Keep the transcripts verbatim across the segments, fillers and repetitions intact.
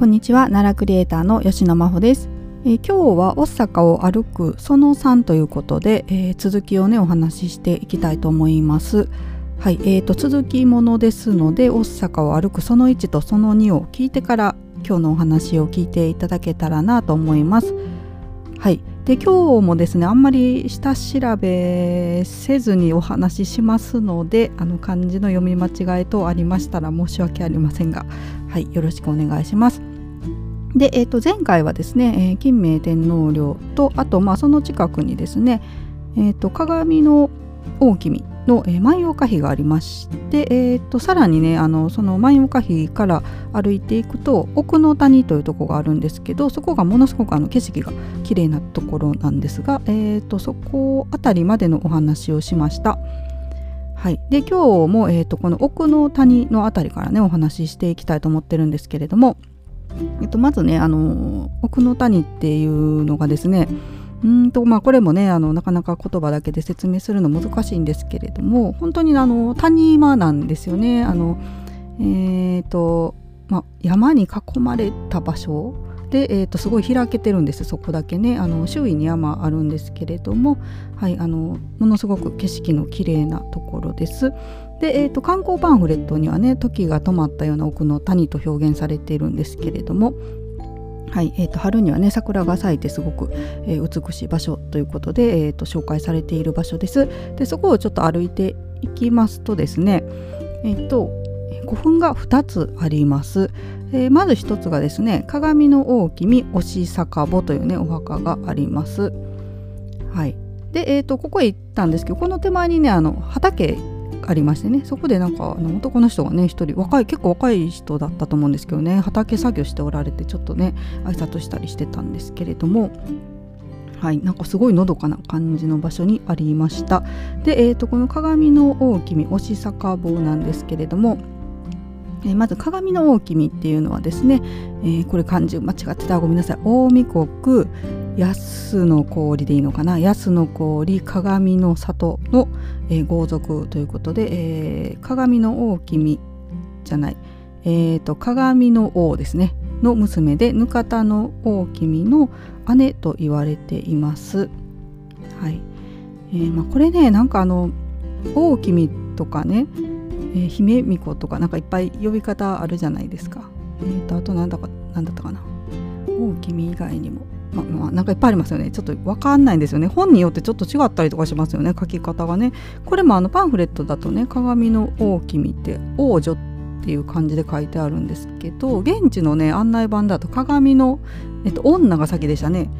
こんにちは、奈良クリエイターの吉野真帆です。えー、今日は大阪を歩くそのさんということで、えー、続きをねお話ししていきたいと思います。はい、えーと続きものですので、大阪を歩くそのいちとそのにを聞いてから今日のお話を聞いていただけたらなと思います。はい、で今日もですね、あんまり下調べせずにお話ししますので、あの漢字の読み間違い等ありましたら申し訳ありませんが、はい、よろしくお願いします。で、えーと前回はですね、えー、金明天皇陵と、あとまあその近くにですね、えーと鏡の大君の、えー、万葉歌碑がありまして、えー、とさらにね、あのその万葉歌碑から歩いていくと奥の谷というところがあるんですけど、そこがものすごくあの景色が綺麗なところなんですが、えー、とそこあたりまでのお話をしました。はい、で今日も、えー、とこの奥の谷のあたりからねお話ししていきたいと思ってるんですけれども、えー、とまずね、あの奥の谷っていうのがですね、うんとまあ、これもね、あのなかなか言葉だけで説明するの難しいんですけれども、本当にあの谷間なんですよね。あの、えーとまあ、山に囲まれた場所で、えーとすごい開けてるんです。そこだけね、あの周囲に山あるんですけれども、はい、あのものすごく景色の綺麗なところです。で、えーと観光パンフレットにはね、時が止まったような奥の谷と表現されているんですけれども、はい、えーと春にはね桜が咲いてすごく、えー、美しい場所ということで、えーと紹介されている場所です。でそこをちょっと歩いていきますとですね、えーと古墳がふたつあります。えー、まずひとつがですね、鏡の大君押坂墓というねお墓があります。はい、で、えーとここへ行ったんですけど、この手前にねあの畑ありましてね、そこでなんかあの男の人がね一人若い結構若い人だったと思うんですけどね、畑作業しておられて、ちょっとね挨拶したりしてたんですけれども、はい、なんかすごいのどかな感じの場所にありました。で、えーとこの鏡の大君押坂墓なんですけれども、えー、まず鏡の大君っていうのはですね、えー、これ漢字間違ってたらごめんなさい、近江国安の氷でいいのかな、安の氷鏡の里の、えー、豪族ということで、えー、鏡の大君じゃない、えー、と鏡の王ですねの娘で、ぬかたの大君の姉と言われています。はい、えーまあ、これね、なんかあの大君とかね、えー、姫巫女とかなんかいっぱい呼び方あるじゃないですか。えー、とあと何だか何だったかな、大君以外にもまあまあ、なんかいっぱいありますよね。ちょっとわかんないんですよね。本によってちょっと違ったりとかしますよね、書き方がね。これもあのパンフレットだとね、鏡の大君って王女っていう感じで書いてあるんですけど、現地のね案内板だと鏡の、えっと、女が先でしたね。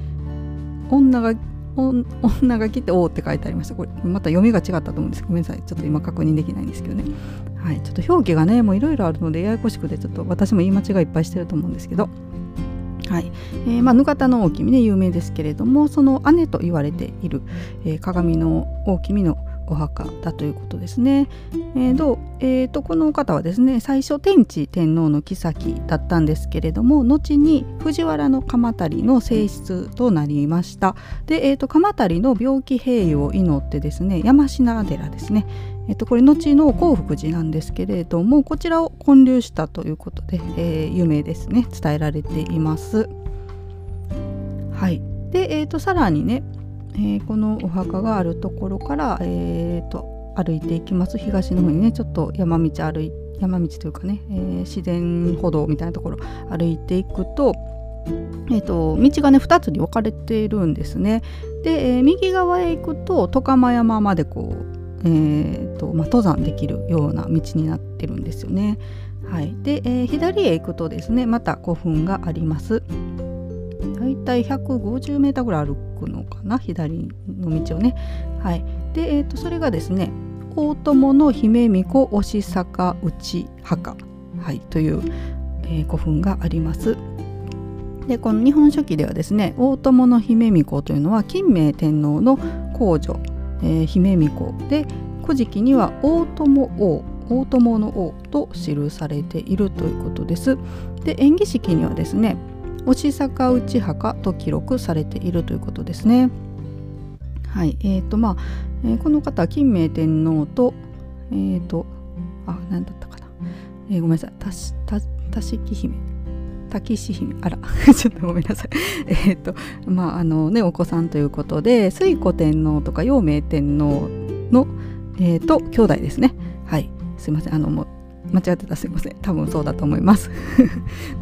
女が女が来て王って書いてありました。これまた読みが違ったと思うんです。ごめんなさい、ちょっと今確認できないんですけどね。はい、ちょっと表記がねもういろいろあるのでややこしくて、ちょっと私も言い間違いいっぱいしてると思うんですけど。はい、えーまあ、ぬかたの大君ね有名ですけれども、その姉と言われている、えー、鏡の大君のお墓だということですね。えーどうえー、とこの方はですね、最初天智天皇の后だったんですけれども、後に藤原の鎌足の正室となりました。で、えー、と鎌足の病気平癒を祈ってですね、山科寺ですね、えー、とこれ後の興福寺なんですけれども、こちらを建立したということで、えー、有名ですね、伝えられています。はい、で、えー、とさらにね、えー、このお墓があるところから、えー、と歩いていきます。東の方にねちょっと山道歩い山道というかね、えー、自然歩道みたいなところ歩いていくと、えー、と道がねふたつに分かれているんですね。で、えー、右側へ行くと外釜山までこう、えーとまあ、登山できるような道になってるんですよね。はい、で、えー、左へ行くとですね、また古墳があります。だいたいひゃくごじゅうメーターぐらい歩くのかな、左の道をね。はい、で、えー、とそれがですね、大友の姫巫女押坂内墓、はい、という、えー、古墳があります。で、この日本書紀ではですね、大友の姫巫女というのは金明天皇の皇女、えー、姫巫女で、古事記には大友王大友の王と記されているということです。で、延喜式にはですね、押坂内墓と記録されているということですね。はい、えーとまあえー、この方は金明天皇とえーとあ何だったかな、えー、ごめんなさい、たし、た、たしき姫タキシ姫、あらちょっとごめんなさいえっとまああのねお子さんということで、推古天皇とか陽明天皇の、えー、と兄弟ですね。はい、すいません、あのもう間違ってた、すいません、多分そうだと思います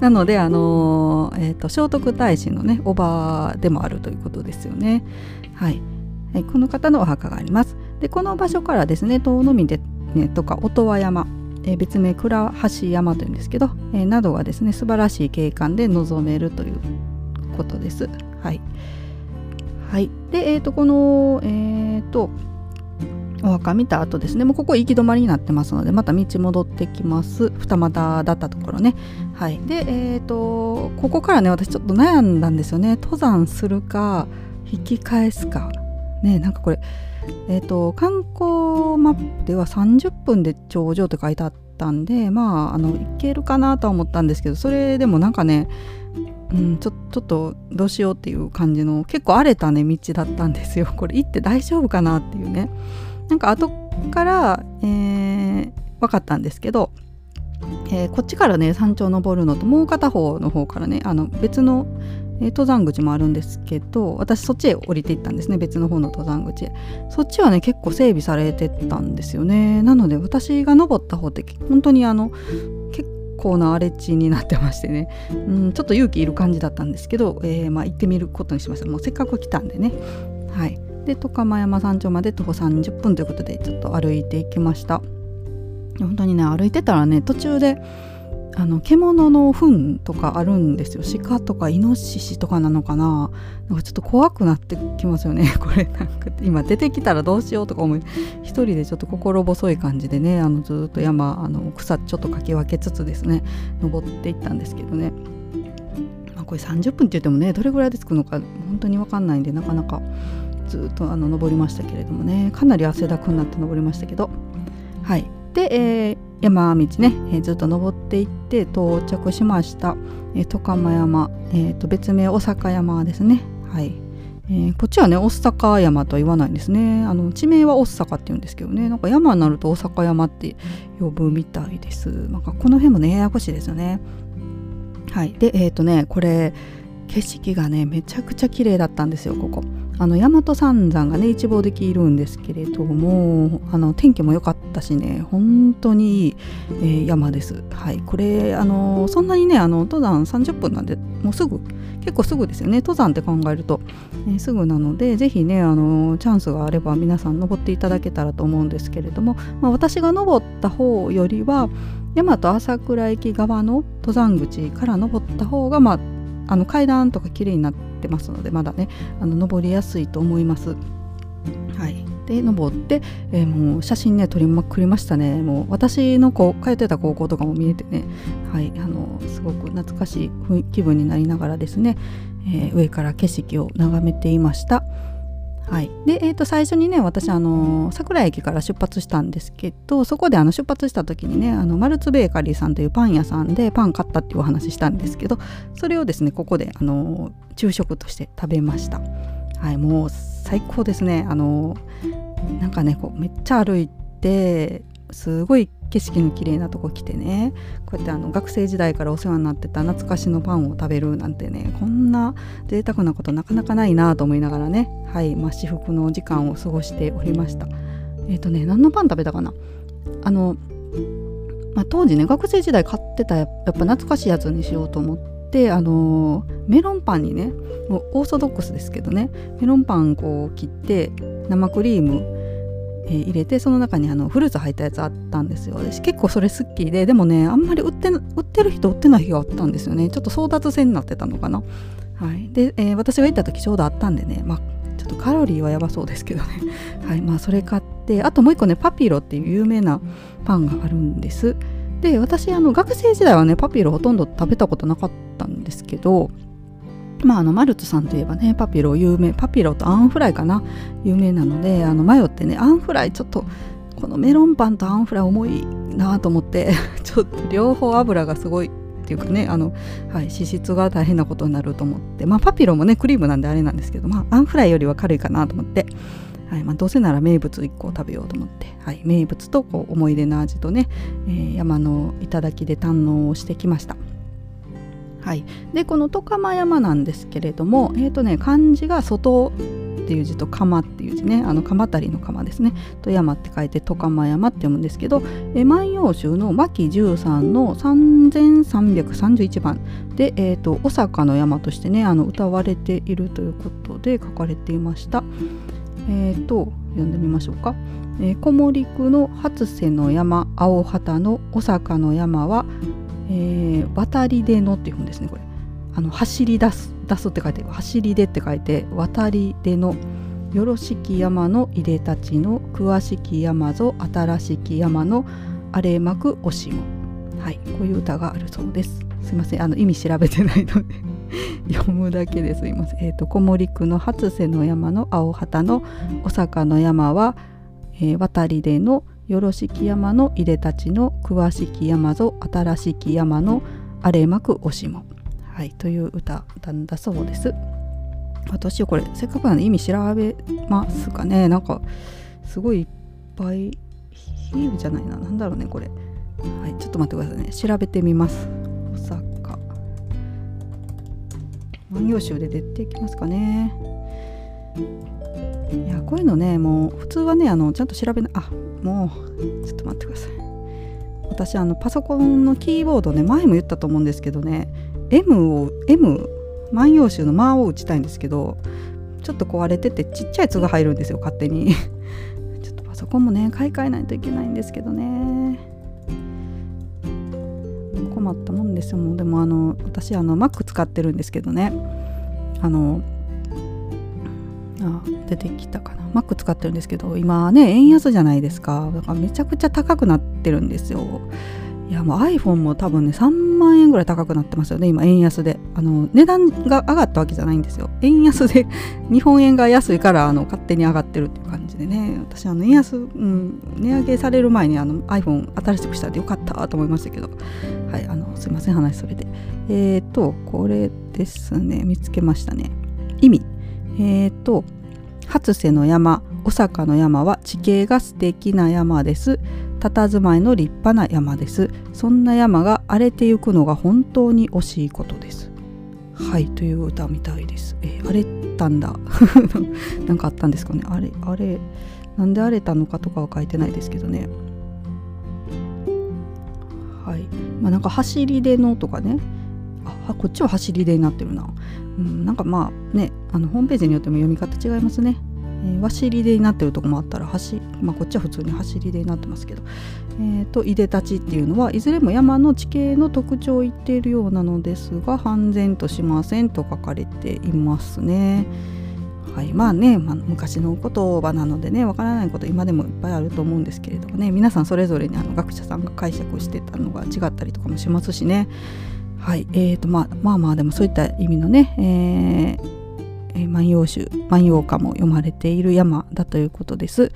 なのであのー、えー、と聖徳太子のねおばでもあるということですよね。はい、はい、この方のお墓があります。でこの場所からですね、遠野峰で、ね、とか音羽山、えー、別名倉橋山というんですけど、えー、などがですね素晴らしい景観で臨めるということです。はい、はい、で、えー、とこのえー、とお墓見た後ですね、もうここ行き止まりになってますので、また道戻ってきます。二股だったところね。はい、で、えー、とここからね私ちょっと悩んだんですよね。登山するか引き返すかね。なんかこれ、えー、と観光マップではさんじゅっぷんで頂上って書いてあったんで、まああの行けるかなとは思ったんですけど、それでもなんかね、うん、ちょ、ちょっとどうしようっていう感じの結構荒れたね道だったんですよ。これ行って大丈夫かなっていうね、なんか後から、えー、分かったんですけど、えー、こっちからね山頂登るのと、もう片方の方からねあの別の、えー、登山口もあるんですけど、私そっちへ降りていったんですね。別の方の登山口へ。そっちはね結構整備されてたんですよね。なので私が登った方って本当にあの結構な荒れ地になってましてね、うん、ちょっと勇気いる感じだったんですけど、えーまあ、行ってみることにしました。もうせっかく来たんでね。はい、で外釜山山頂まで徒歩さんじゅっぷんということで、ちょっと歩いていきました。本当にね歩いてたらね、途中であの獣の糞とかあるんですよ。鹿とかイノシシとかなのかな、なんかちょっと怖くなってきますよねこれ。なんか今出てきたらどうしようとか思い、一人でちょっと心細い感じでね、あのずっと山、あの草ちょっとかき分けつつですね登っていったんですけどね、まあ、これさんじゅっぷんって言ってもねどれぐらいで着くのか本当に分かんないんで、なかなかずっとあの登りましたけれどもね、かなり汗だくになって登りましたけど、はい、で、えー、山道ね、えー、ずっと登っていって到着しました。えー、外釜山、えー、と別名尾坂山ですね。はい、えー、こっちはね尾坂山とは言わないんですね。あの地名は尾坂って言うんですけどね、なんか山になると尾坂山って呼ぶみたいです。なんかこの辺もねややこしいですよね。はい、でえっ、ー、とねこれ景色がねめちゃくちゃ綺麗だったんですよ。ここあの大和三山がね一望できるんですけれども、あの天気も良かったしね、本当にいい、えー、山です。はい、これあのそんなにねあの登山さんじゅっぷんなんで、もうすぐ、結構すぐですよね登山って考えると、えー、すぐなのでぜひねあのチャンスがあれば皆さん登っていただけたらと思うんですけれども、まあ、私が登った方よりは大和朝倉駅側の登山口から登った方がまああの階段とか綺麗になってますので、まだねあの登りやすいと思います。はい、で登って、えー、もう写真ね撮りまくりましたね。もう私のこう通ってた高校とかも見えてね、はい、あのすごく懐かしい気分になりながらですね、えー、上から景色を眺めていました。はい、で、えー、と最初にね私あの桜駅から出発したんですけど、そこであの出発した時にねあのマルツベーカリーさんというパン屋さんでパン買ったっていうお話したんですけど、それをですねここであの昼食として食べました。はい、もう最高ですね。あのなんかねこうめっちゃ歩いて、すごい景色の綺麗なとこ来てね、こうやってあの学生時代からお世話になってた懐かしのパンを食べるなんてね、こんな贅沢なことなかなかないなと思いながらね、はい、まあ、至福の時間を過ごしておりました。えっとね何のパン食べたかな、あの、まあ、当時ね学生時代買ってたやっぱ懐かしいやつにしようと思ってで、あのメロンパンにね、もうオーソドックスですけどね、メロンパンこう切って生クリーム入れて、その中にあのフルーツ入ったやつあったんですよ。私結構それ好きで、でもねあんまり売って、売ってる日と売ってない日があったんですよね。ちょっと争奪戦になってたのかな。はい、で、えー、私が行った時ちょうどあったんでね、まあ、ちょっとカロリーはやばそうですけどねはい、まあそれ買って、あともう一個ねパピロっていう有名なパンがあるんです。で私あの学生時代はねパピロほとんど食べたことなかったんですけど、まあ、あのマルツさんといえばねパピロ有名、パピロとアンフライかな有名なので、あの迷ってねアンフライちょっとこのメロンパンとアンフライ重いなと思ってちょっと両方油がすごいっていうかね、あの、はい、脂質が大変なことになると思って、まあパピロもねクリームなんであれなんですけど、まあ、アンフライよりは軽いかなと思って、はい、まあ、どうせなら名物いっこを食べようと思って、はい、名物とこう思い出の味とね、えー、山の頂で堪能をしてきました。はい、でこの外釜山なんですけれども、えーとね、漢字が外っていう字と釜っていう字ね、あの鎌足りの釜ですねと山って書いて外釜山って読むんですけど、え万葉集のわきじゅうさんのさんぜんさんびゃくさんじゅういちばんで、えーと、おさかの山としてねあの歌われているということで書かれていました。えーと読んでみましょうか。えー、小森区の初瀬の山青旗のおさかの山は、えー、渡り出のっていうんですね。これあの走り出す出すって書いて走り出って書いて渡り出のよろしき山のいでたちの詳しき山ぞ新しき山の荒れまくおしも、はい、こういう歌があるそうです。すいませんあの意味調べてないので読むだけですいません、えー、と小森区の初瀬の山の青旗のお坂の山は、えー、渡り出のよろしき山のいでたちの詳しき山ぞ新しき山の荒れまくおしも、はい、という歌なんだそうです。私これせっかくなんで意味調べますかね。なんかすごいいっぱい比喩じゃないな、なんだろうねこれ、はい、ちょっと待ってくださいね、調べてみます。おさか万葉集で出てきますかね。いやこういうのねもう普通はねあのちゃんと調べなあもうちょっと待ってください。私あのパソコンのキーボードね前も言ったと思うんですけどね M を M 万葉集の間を打ちたいんですけどちょっと壊れててちっちゃいつが入るんですよ勝手にちょっとパソコンもね買い替えないといけないんですけどね困ったもんですよ。もうでもあの私あの Mac 使ってるんですけどねあのあ出てきたかな Mac 使ってるんですけど今ね円安じゃないですか。だからめちゃくちゃ高くなってるんですよ。いやもう iPhone も多分ねさんまんえんぐらい高くなってますよね今円安で。あの値段が上がったわけじゃないんですよ円安で日本円が安いからあの勝手に上がってるっていう感じでね私あの円安、うん、値上げされる前にあの iPhone 新しくしたらよかったと思いましたけど、はい、あのすいません話それてえーとこれですね見つけましたね意味。えーと初瀬の山お坂の山は地形が素敵な山です。佇まいの立派な山です。そんな山が荒れてゆくのが本当に惜しいことです。はいという歌みたいです。えー、荒れたんだなんかあったんですかね。あれあれなんで荒れたのかとかは書いてないですけどね。はいまあなんか走り出のとかねあこっちは走り出になってるな、うん、なんかまあねあのホームページによっても読み方違いますね。わしりでになってるとこもあったらはし、まあ、こっちは普通に走りでになってますけど、えー、といでたちっていうのはいずれも山の地形の特徴を言っているようなのですが判然としませんと書かれていますね。はい、まあね、まあ、昔の言葉なのでねわからないこと今でもいっぱいあると思うんですけれどもね皆さんそれぞれにあの学者さんが解釈してたのが違ったりとかもしますしね。はいえー、とまあ、まあまあでもそういった意味のね、えー万葉集万葉歌も読まれている山だということです。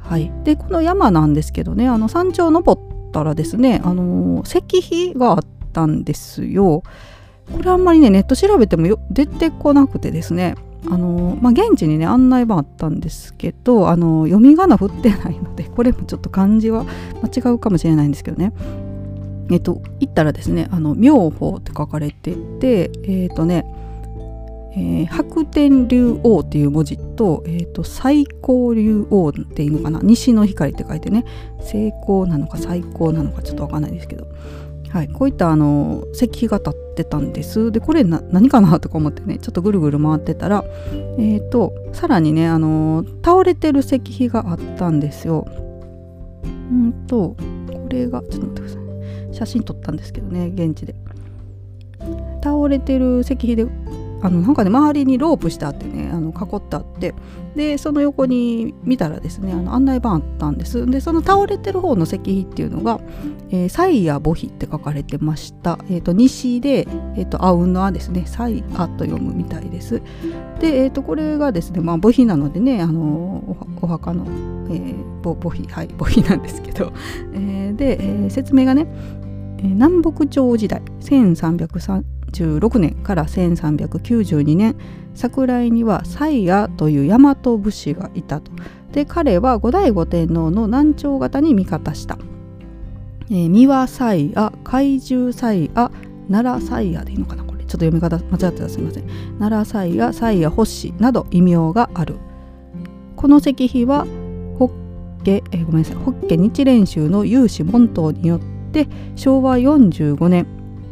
はい、でこの山なんですけどねあの山頂登ったらですねあの石碑があったんですよ。これあんまりねネット調べてもよ出てこなくてですねあの、まあ、現地にね案内板あったんですけどあの読み仮名振ってないのでこれもちょっと漢字は間違うかもしれないんですけどねえっと行ったらですねあの妙法って書かれててえっとねえー、白天竜王っていう文字と、えーと、最高竜王っていうのかな西の光って書いてね成功なのか最高なのかちょっとわかんないですけど、はい、こういったあの石碑が立ってたんです。でこれな何かなとか思ってねちょっとぐるぐる回ってたら、えーと、さらにねあの倒れてる石碑があったんですよ。うんとこれがちょっと待ってください写真撮ったんですけどね現地で倒れてる石碑であのなんかね周りにロープしてあってねあの囲ってあってでその横に見たらですねあの案内板あったんです。でその倒れてる方の石碑っていうのが「西夜墓碑」って書かれてました。えー、と西で「あうんのあ」ですね「西夜」と読むみたいです。で、えー、とこれがですね、まあ、墓碑なのでねあの お, お墓の、えー、墓碑はい墓碑なんですけどえで、えー、説明がね南北朝時代せんさんびゃくさんじゅうろくねんからせんさんびゃくきゅうじゅうにねん桜井には西夜という大和武士がいたと。で彼は後醍醐天皇の南朝方に味方した。えー、三輪西夜、海中西夜、奈良サイヤでいいのかな、これちょっと読み方間違ってたらすみません。奈良サイヤ、サイヤ星など異名がある。この石碑は法華、えー、ごめんなさい、法華日蓮宗の有志門徒によってしょうわよんじゅうごね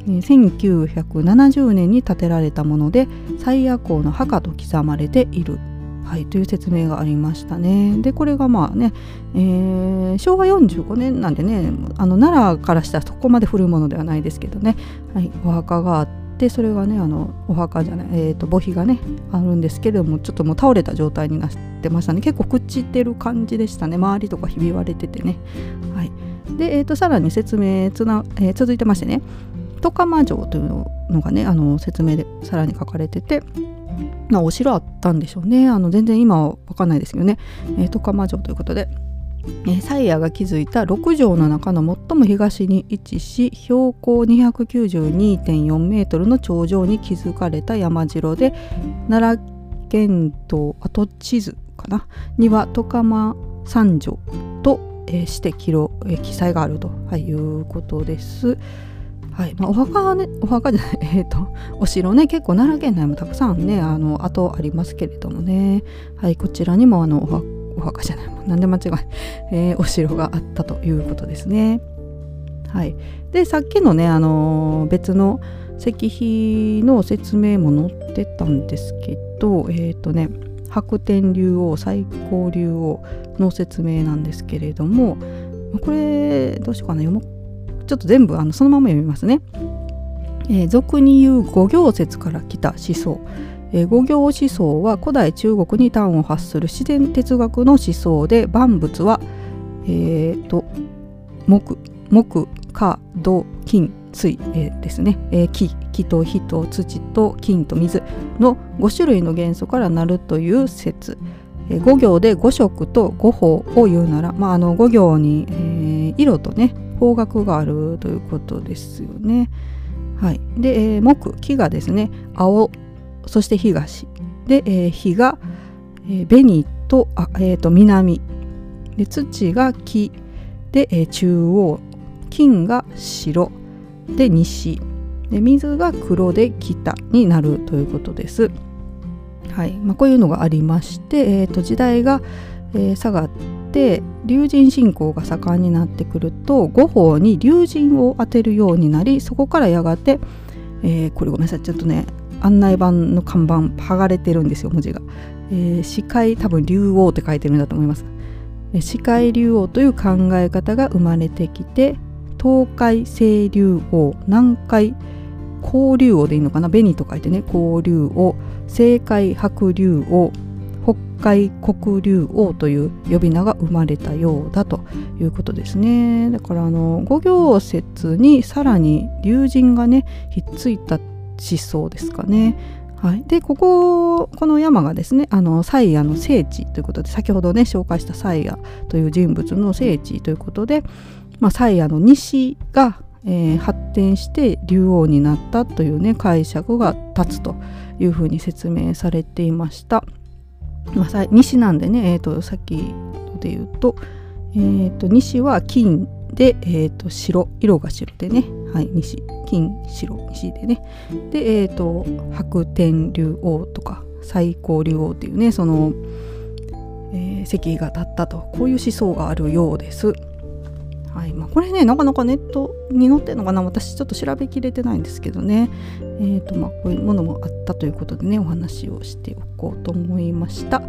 ん、せんきゅうひゃくななじゅうねんに建てられたもので、最夜光の墓と刻まれている、はい、という説明がありましたね。でこれがまあね、えー、しょうわよんじゅうごねんなんでね、あの奈良からしたらそこまで古いものではないですけどね、はい、お墓があって、それがね、あのお墓じゃない、えー、と墓碑がねあるんですけれども、ちょっともう倒れた状態になってましたね。結構朽ちてる感じでしたね。周りとかひび割れててね、はい。で、えー、とさらに説明つな、えー、続いてましてね、外釜城というのがね、あの説明でさらに書かれてて、まあ、お城あったんでしょうね。あの全然今は分かんないですけどね、外釜城ということで、蔡屋が築いたろくじょうの中の最も東に位置し、標高 にひゃくきゅうじゅうにてんよんメートルの頂上に築かれた山城で、奈良県と跡地図かなには外釜三条として記載があるということです。はい、まあ、お墓はね、お墓じゃない、えーと、お城ね、結構奈良県内もたくさんね、あの跡ありますけれどもね、はい、こちらにもあの お, はお墓じゃないもん、なんで間違い、えー、お城があったということですね。はい、でさっきのね、あのー、別の石碑の説明も載ってたんですけど、えっ、ー、とね、白天竜王、最高竜王の説明なんですけれども、これどうしようかな、読もう。ちょっと全部あのそのまま読みますね。えー、俗に言う五行説から来た思想、えー、五行思想は古代中国に端を発する自然哲学の思想で、万物は、えー、と木、木、火、土、金、水、えー、ですね、えー、木、木と火と土と金と水のごしゅるいの元素からなるという説。五行で五色と五方を言うなら、まあ、あの五行に、えー、色とね方角があるということですよね。はい、で、えー、木、木がですね青、そして東で、えー、火が、えー、紅と、あ、えー、と南で、土が木で、えー、中央、金が白で西で、水が黒で北になるということです。はい、まあ、こういうのがありまして、えー、と時代が、えー、下がって龍神信仰が盛んになってくると、五方に龍神を当てるようになり、そこからやがて、えー、これごめんなさい、ちょっとね案内板の看板剥がれてるんですよ、文字が。えー、四海、多分竜王って書いてるんだと思います。えー、四海竜王という考え方が生まれてきて、東海清竜王、南海紅竜王でいいのかな、紅と書いてね紅竜王、西海白竜王、北海黒竜王という呼び名が生まれたようだということですね。だからあの五行説にさらに龍神がねひっついた思想ですかね。はい、でこここの山がですね、あの蔡屋の聖地ということで、先ほどね紹介した蔡屋という人物の聖地ということで、まあ、蔡屋の西がえー、発展して竜王になったというね解釈が立つというふうに説明されていました。まあ、西なんでね、えー、とさっきで言う と,、えー、と西は金で、えー、と白、色が白でね、はい、西金白西でね、で、えー、と白天竜王とか最高竜王っていうね、その、えー、石碑が立ったと、こういう思想があるようです。はい、まあ、これねなかなかネットに載ってるのかな、私ちょっと調べきれてないんですけどね、えーとまあ、こういうものもあったということでね、お話をしておこうと思いました。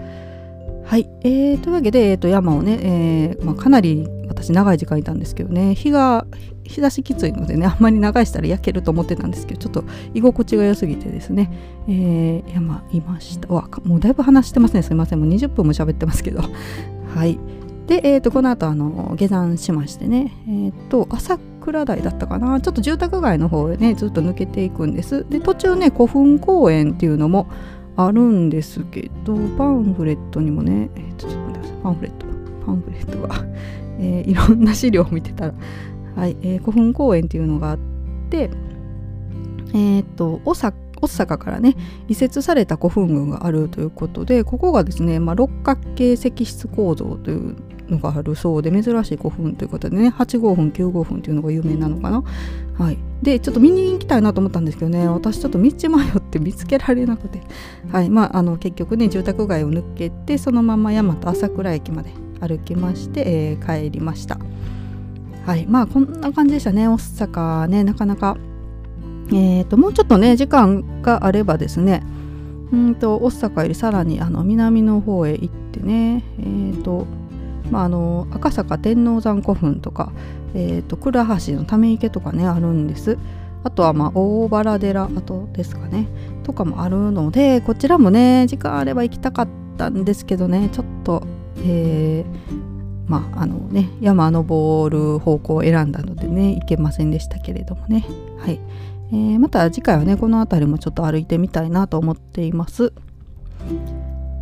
はい、えー、というわけで、えー、と山をね、えーまあ、かなり私長い時間いたんですけどね、日が日差しきついのでね、あんまり長いしたら焼けると思ってたんですけど、ちょっと居心地が良すぎてですね、えー、山いました。わ、もうだいぶ話してますね、すいません、もうにじゅっぷんも喋ってますけどはい、で、えー、とこの後あの下山しましてね、えー、と朝倉台だったかな、ちょっと住宅街の方へねずっと抜けていくんです。で途中ね古墳公園っていうのもあるんですけど、パンフレットにもね、えー、とちょっと待ってください、パンフレットパンフレットが、えー、いろんな資料を見てたら、はい、えー、古墳公園っていうのがあって、えっ、ー、とおさ大阪からね移設された古墳群があるということで、ここがですね、まあ、六角形石室構造というのがあるそうで、珍しい古墳ということでね、はちごうふんきゅうごうふんっていうのが有名なのかな。はい、でちょっと見に行きたいなと思ったんですけどね、私ちょっと道迷って見つけられなくて、はいまあ、あの結局ね住宅街を抜けてそのまま大和朝倉駅まで歩きまして、えー、帰りました。はいまあこんな感じでしたね、大阪ね。なかなか、えー、ともうちょっとね時間があればですね、うんと大阪よりさらにあの南の方へ行ってね、えーとまあ、あの赤坂天王山古墳とか、えー、と倉橋のため池とかねあるんです。あとはまあ大原寺跡ですかねとかもあるので、こちらもね時間あれば行きたかったんですけどね、ちょっと、えーまああのね、山登る方向を選んだのでね行けませんでしたけれどもね。はいえー、また次回はねこの辺りもちょっと歩いてみたいなと思っています。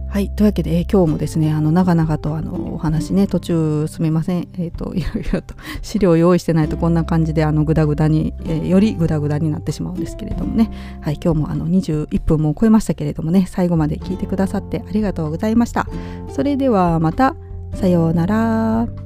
はいというわけで、えー、今日もですねあの長々とあのお話ね途中すみません、えー、といろいろと資料を用意してないとこんな感じであのグダグダに、えー、よりグダグダになってしまうんですけれどもね、はい、今日もあのにじゅういっぷんも超えましたけれどもね、最後まで聞いてくださってありがとうございました。それではまた、さようなら。